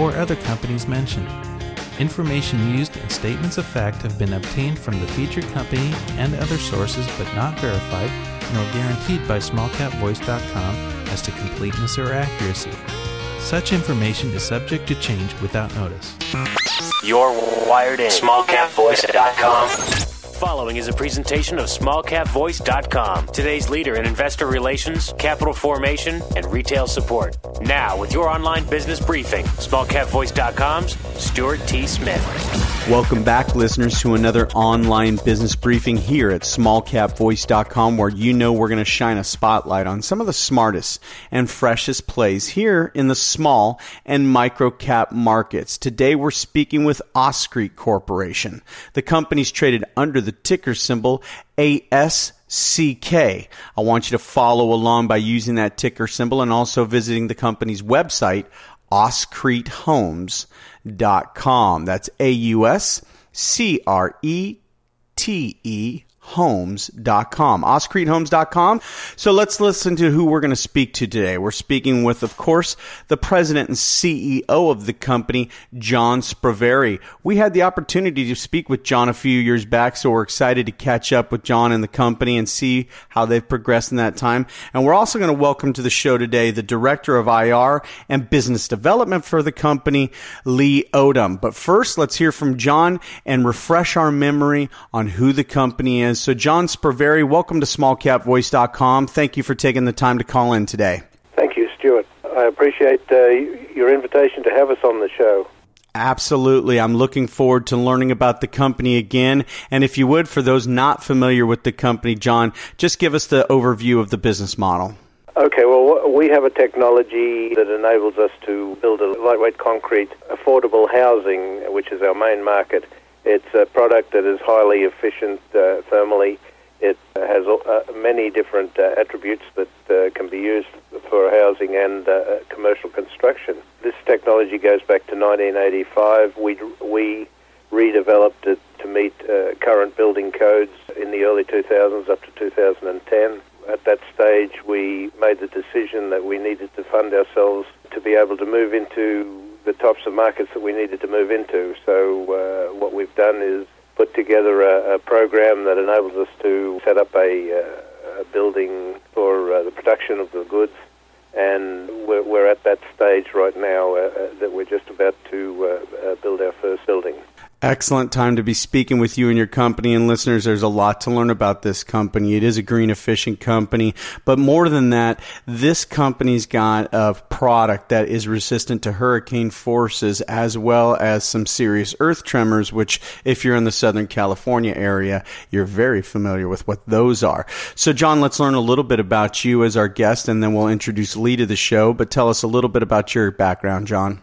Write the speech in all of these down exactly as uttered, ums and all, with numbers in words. or other companies mentioned. Information used and statements of fact have been obtained from the featured company and other sources but not verified nor guaranteed by small cap voice dot com as to completeness or accuracy. Such information is subject to change without notice. You're wired in. small cap voice dot com. Following is a presentation of small cap voice dot com, today's leader in investor relations, capital formation, and retail support. Now, with your online business briefing, small cap voice dot com's Stuart T. Smith. Welcome back, listeners, to another online business briefing here at small cap voice dot com, where you know we're going to shine a spotlight on some of the smartest and freshest plays here in the small and micro cap markets. Today, we're speaking with Auscrete Corporation. The company's traded under the the ticker symbol A S C K. I want you to follow along by using that ticker symbol and also visiting the company's website, auscrete homes dot com. That's A U S C R E T E homes dot com, auscrete homes dot com. So let's listen to who we're going to speak to today. We're speaking with, of course, the president and C E O of the company, John Sprovieri. We had the opportunity to speak with John a few years back, so we're excited to catch up with John and the company and see how they've progressed in that time. And we're also going to welcome to the show today the director of I R and business development for the company, Lee Odom. But first, let's hear from John and refresh our memory on who the company is. So, John Sprovieri, welcome to small cap voice dot com. Thank you for taking the time to call in today. Thank you, Stuart. I appreciate uh, your invitation to have us on the show. Absolutely. I'm looking forward to learning about the company again. And if you would, for those not familiar with the company, John, just give us the overview of the business model. Okay, well, we have a technology that enables us to build a lightweight concrete, affordable housing, which is our main market. It's a product that is highly efficient uh, thermally. It has uh, many different uh, attributes that uh, can be used for housing and uh, commercial construction. This technology goes back to nineteen eighty-five. We we redeveloped it to meet uh, current building codes in the early two thousands up to two thousand ten. At that stage, we made the decision that we needed to fund ourselves to be able to move into the types of markets that we needed to move into. So uh, what we've done is put together a, a program that enables us to set up a, uh, a building for uh, the production of the goods, and we're, we're at that stage right now uh, that we're just about to uh, uh, build our first building. Excellent time to be speaking with you and your company. And listeners, there's a lot to learn about this company. It is a green efficient company. But more than that, this company's got a product that is resistant to hurricane forces as well as some serious earth tremors, which if you're in the Southern California area, you're very familiar with what those are. So, John, let's learn a little bit about you as our guest, and then we'll introduce Lee to the show. But tell us a little bit about your background, John.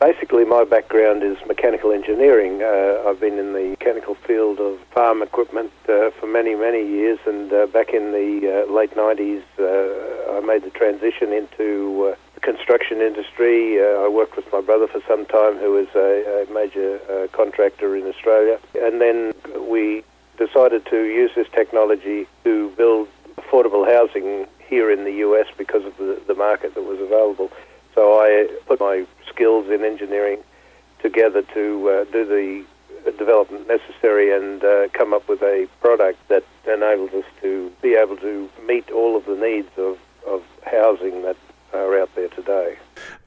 Basically, my background is mechanical engineering. Uh, I've been in the mechanical field of farm equipment uh, for many, many years, and uh, back in the uh, late nineties, uh, I made the transition into uh, the construction industry. Uh, I worked with my brother for some time, who is a, a major uh, contractor in Australia, and then we decided to use this technology to build affordable housing here in the U S because of the, the market that was available. So I put my skills in engineering together to uh, do the development necessary and uh, come up with a product that enables us to be able to meet all of the needs of, of housing that are out there today.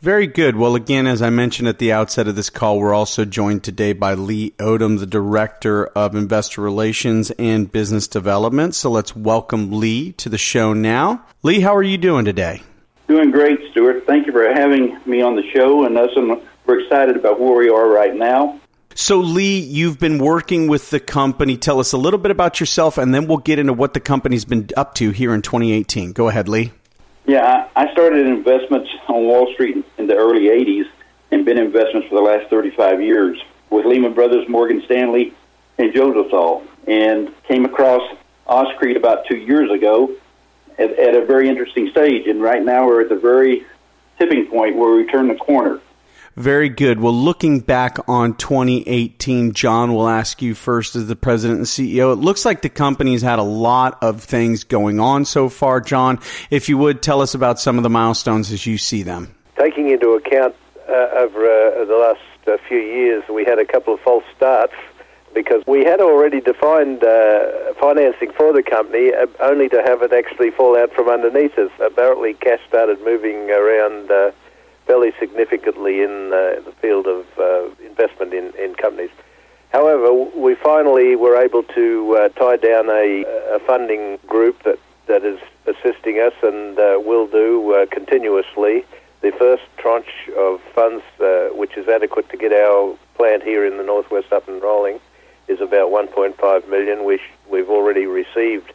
Very good. Well, again, as I mentioned at the outset of this call, we're also joined today by Lee Odom, the Director of Investor Relations and Business Development. So let's welcome Lee to the show now. Lee, how are you doing today? Doing great, Stuart. Thank you for having me on the show, and us, and we're excited about where we are right now. So, Lee, you've been working with the company. Tell us a little bit about yourself, and then we'll get into what the company's been up to here in twenty eighteen. Go ahead, Lee. Yeah, I started investments on Wall Street in the early eighties and been in investments for the last thirty-five years with Lehman Brothers, Morgan Stanley, and Josephthal, and came across Auscrete about two years ago at, at a very interesting stage. And right now we're at the very tipping point where we turn the corner. Very good. Well, looking back on twenty eighteen, John, we'll ask you first as the president and C E O. It looks like the company's had a lot of things going on so far. John, if you would, tell us about some of the milestones as you see them. Taking into account uh, over uh, the last uh, few years, we had a couple of false starts because we had already defined uh, financing for the company uh, only to have it actually fall out from underneath us. Apparently, cash started moving around uh, fairly significantly in uh, the field of uh, investment in, in companies. However, we finally were able to uh, tie down a, a funding group that, that is assisting us and uh, will do uh, continuously. The first tranche of funds, uh, which is adequate to get our plant here in the Northwest up and rolling, is about one point five million dollars. We sh- we've already received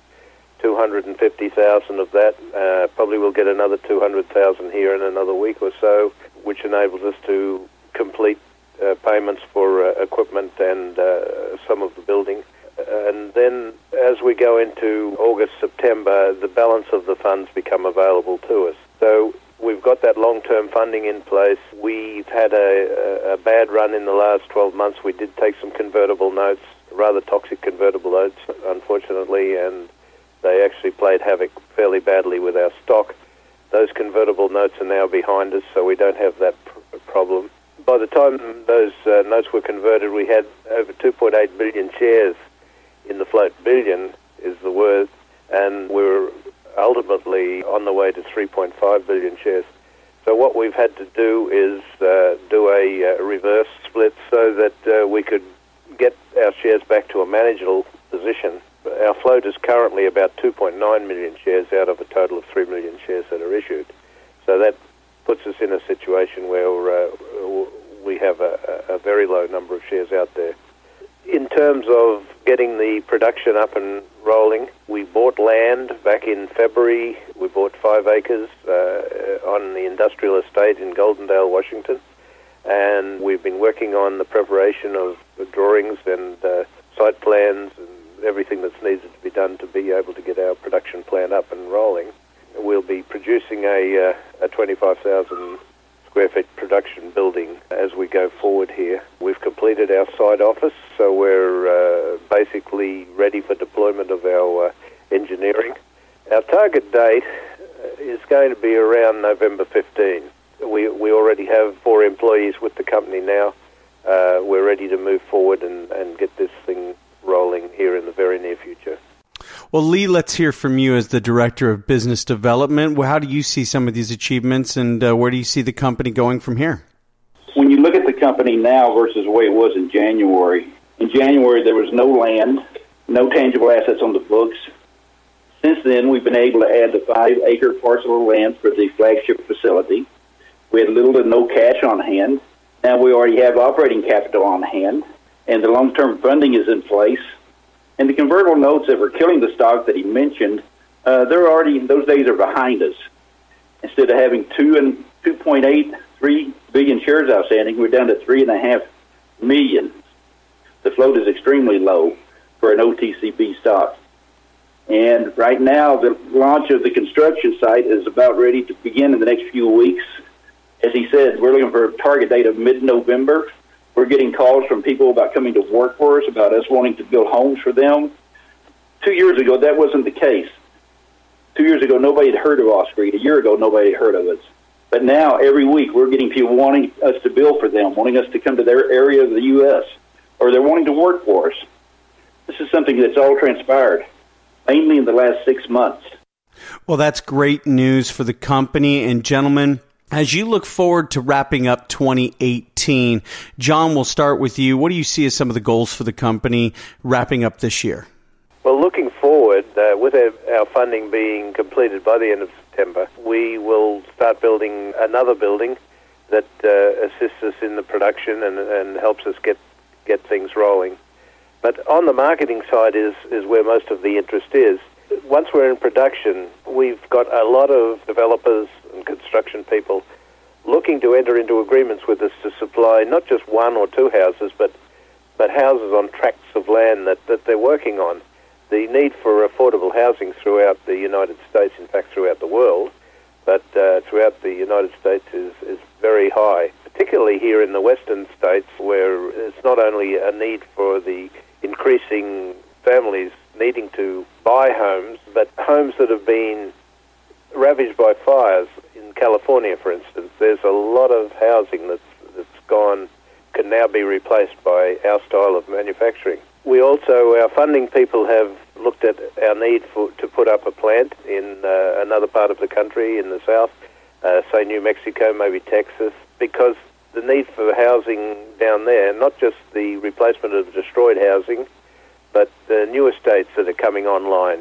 two hundred fifty thousand dollars of that. Uh, probably we'll get another two hundred thousand dollars here in another week or so, which enables us to complete uh, payments for uh, equipment and uh, some of the building. And then as we go into August, September, the balance of the funds become available to us. So we've got that long-term funding in place. We've had a, a bad run in the last twelve months. We did take some convertible notes, rather toxic convertible notes, unfortunately, and they actually played havoc fairly badly with our stock. Those convertible notes are now behind us, so we don't have that pr- problem. By the time those uh, notes were converted, we had over two point eight billion shares in the float. Billion is the word, and we were ultimately on the way to three point five billion shares. So what we've had to do is uh, do a uh, reverse split so that uh, we could get our shares back to a manageable position. Our float is currently about two point nine million shares out of a total of three million shares that are issued. So that puts us in a situation where uh, we have a, a very low number of shares out there. In terms of getting the production up and rolling, we bought land back in February. We bought five acres uh, on the industrial estate in Goldendale, Washington. And we've been working on the preparation of the drawings and uh, site plans and everything that's needed to be done to be able to get our production plant up and rolling. We'll be producing a, uh, a twenty-five thousand square foot production building as we go forward here. We've completed our site office, so we're uh, basically ready for deployment of our uh, engineering. Our target date is going to be around November fifteenth. We, we already have four employees with the company now. Uh, we're ready to move forward and, and get this thing rolling here in the very near future. Well, Lee, let's hear from you as the Director of Business Development. How do you see some of these achievements, and uh, where do you see the company going from here? When you look at the company now versus the way it was in January, in January there was no land, no tangible assets on the books. Since then, we've been able to add the five-acre parcel of land for the flagship facility. We had little to no cash on hand. Now we already have operating capital on hand, and the long-term funding is in place. And the convertible notes that were killing the stock that he mentioned, uh, they're already, those days are behind us. Instead of having two and two point eight three billion shares outstanding, we're down to three point five million. The float is extremely low for an O T C B stock. And right now, the launch of the construction site is about ready to begin in the next few weeks. As he said, we're looking for a target date of mid-November. We're getting calls from people about coming to work for us, about us wanting to build homes for them. Two years ago, that wasn't the case. Two years ago, nobody had heard of Auscrete. A year ago, nobody had heard of us. But now, every week, we're getting people wanting us to build for them, wanting us to come to their area of the U S, or they're wanting to work for us. This is something that's all transpired, mainly in the last six months. Well, that's great news for the company. And gentlemen, As you look forward to wrapping up twenty eighteen, John, we'll start with you. What do you see as some of the goals for the company wrapping up this year? Well, looking forward, uh, with our, our funding being completed by the end of September, we will start building another building that uh, assists us in the production and, and helps us get, get things rolling. But on the marketing side is, is where most of the interest is. Once we're in production, we've got a lot of developers and construction people looking to enter into agreements with us to supply not just one or two houses, but but houses on tracts of land that, that they're working on. The need for affordable housing throughout the United States, in fact throughout the world, but uh, throughout the United States is, is very high, particularly here in the western states where it's not only a need for the increasing families needing to buy homes, but homes that have been ravaged by fires. In California, for instance, there's a lot of housing that's, that's gone, can now be replaced by our style of manufacturing. We also, our funding people have looked at our need for, to put up a plant in uh, another part of the country, in the south, uh, say New Mexico, maybe Texas, because the need for housing down there, not just the replacement of destroyed housing, but the new estates that are coming online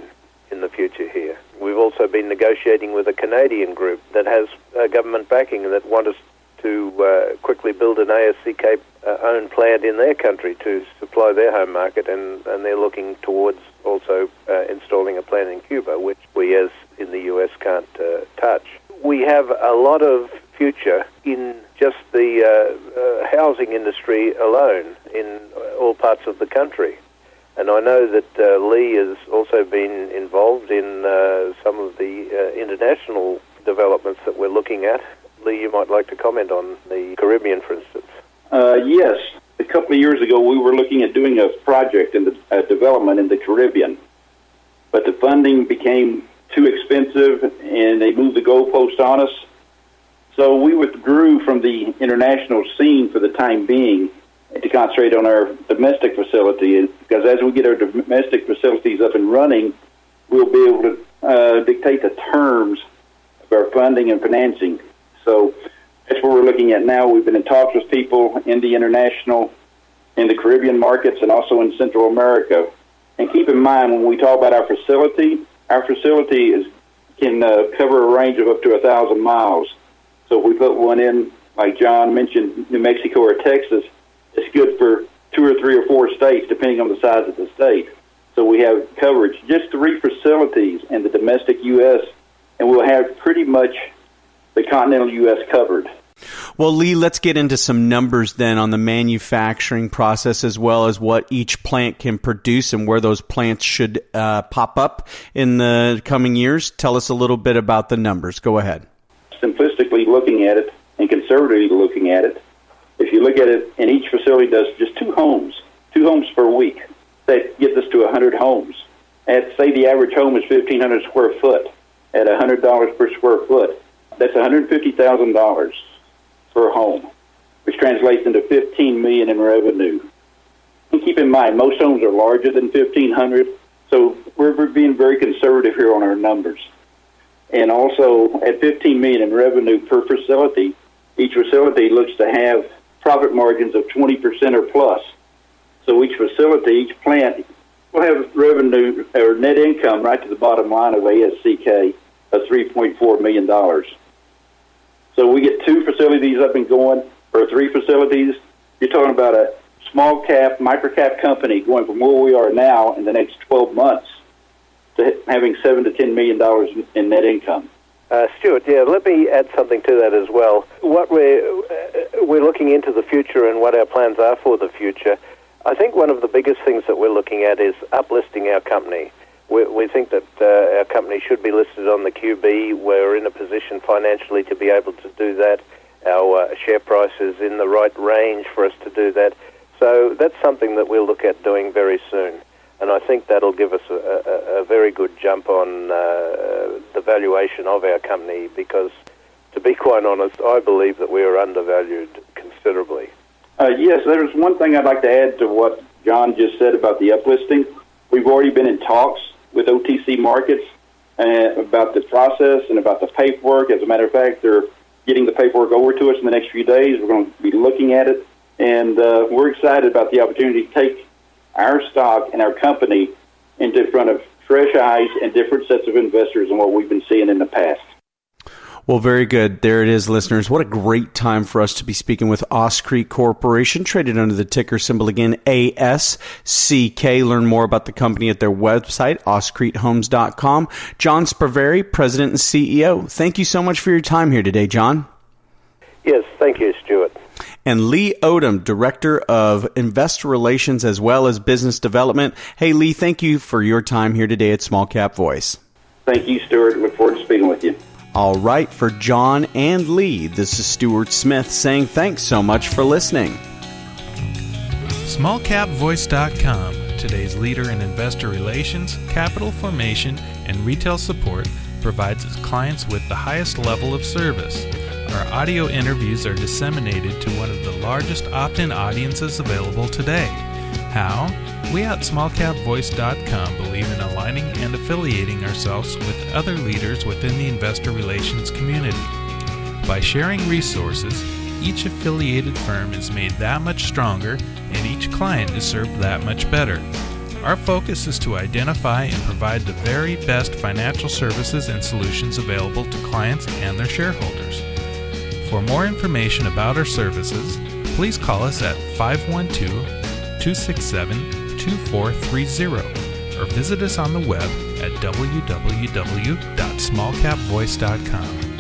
in the future here. We've also been negotiating with a Canadian group that has uh, government backing that want us to uh, quickly build an A S C K owned plant in their country to supply their home market, and, and they're looking towards also uh, installing a plant in Cuba, which we as in the U S can't uh, touch. We have a lot of future in just the uh, uh, housing industry alone in all parts of the country. And I know that uh, Lee has also been involved in uh, some of the uh, international developments that we're looking at. Lee, you might like to comment on the Caribbean, for instance. Uh, yes. A couple of years ago, we were looking at doing a project in the uh, development in the Caribbean, but the funding became too expensive, and they moved the goalpost on us. So we withdrew from the international scene for the time being, to concentrate on our domestic facility, because as we get our domestic facilities up and running, we'll be able to uh, dictate the terms of our funding and financing. So that's what we're looking at now. We've been in talks with people in the international, in the Caribbean markets, and also in Central America. And keep in mind, when we talk about our facility, our facility is can uh, cover a range of up to one thousand miles. So if we put one in, like John mentioned, New Mexico or Texas, it's good for two or three or four states, depending on the size of the state. So we have coverage, just three facilities in the domestic U S, and we'll have pretty much the continental U S covered. Well, Lee, let's get into some numbers then on the manufacturing process, as well as what each plant can produce and where those plants should uh, pop up in the coming years. Tell us a little bit about the numbers. Go ahead. Simplistically looking at it and conservatively looking at it, if you look at it, and each facility does just two homes, two homes per week. That gets us to one hundred homes. At, say, the average home is fifteen hundred square foot. At one hundred dollars per square foot, that's one hundred fifty thousand dollars per home, which translates into fifteen million dollars in revenue. And keep in mind, most homes are larger than fifteen hundred dollars, so we're, we're being very conservative here on our numbers. And also, at fifteen million dollars in revenue per facility, each facility looks to have profit margins of twenty percent or plus. So each facility, each plant, will have revenue or net income right to the bottom line of A S C K of three point four million dollars. So we get two facilities up and going, or three facilities. You're talking about a small cap, micro cap company going from where we are now in the next twelve months to having seven to ten million dollars in net income. Uh, Stuart, yeah, let me add something to that as well. What we're, uh, we're looking into the future and what our plans are for the future, I think one of the biggest things that we're looking at is uplisting our company. We, we think that uh, our company should be listed on the Q B. We're in a position financially to be able to do that. Our uh, share price is in the right range for us to do that. So that's something that we'll look at doing very soon. And I think that'll give us a, a, a very good jump on uh, the valuation of our company because, to be quite honest, I believe that we are undervalued considerably. Uh, yes, there's one thing I'd like to add to what John just said about the uplisting. We've already been in talks with O T C markets uh, about the process and about the paperwork. As a matter of fact, they're getting the paperwork over to us in the next few days. We're going to be looking at it, and uh, we're excited about the opportunity to take our stock and our company into front of fresh eyes and different sets of investors than what we've been seeing in the past. Well, very good. There it is, listeners. What a great time for us to be speaking with Auscrete Corporation, traded under the ticker symbol again, A S C K. Learn more about the company at their website, auscrete homes dot com. John Sprovieri, President and C E O. Thank you so much for your time here today, John. Yes, thank you, Stuart. And Lee Odom, Director of Investor Relations as well as Business Development. Hey, Lee, thank you for your time here today at Small Cap Voice. Thank you, Stuart. Look forward to speaking with you. All right, for John and Lee, this is Stuart Smith saying thanks so much for listening. small cap voice dot com, today's leader in investor relations, capital formation, and retail support, provides its clients with the highest level of service. Our audio interviews are disseminated to one of the largest opt-in audiences available today. How? We at small cap voice dot com believe in aligning and affiliating ourselves with other leaders within the investor relations community. By sharing resources, each affiliated firm is made that much stronger and each client is served that much better. Our focus is to identify and provide the very best financial services and solutions available to clients and their shareholders. For more information about our services, please call us at five one two, two six seven, two four three zero or visit us on the web at w w w dot small cap voice dot com.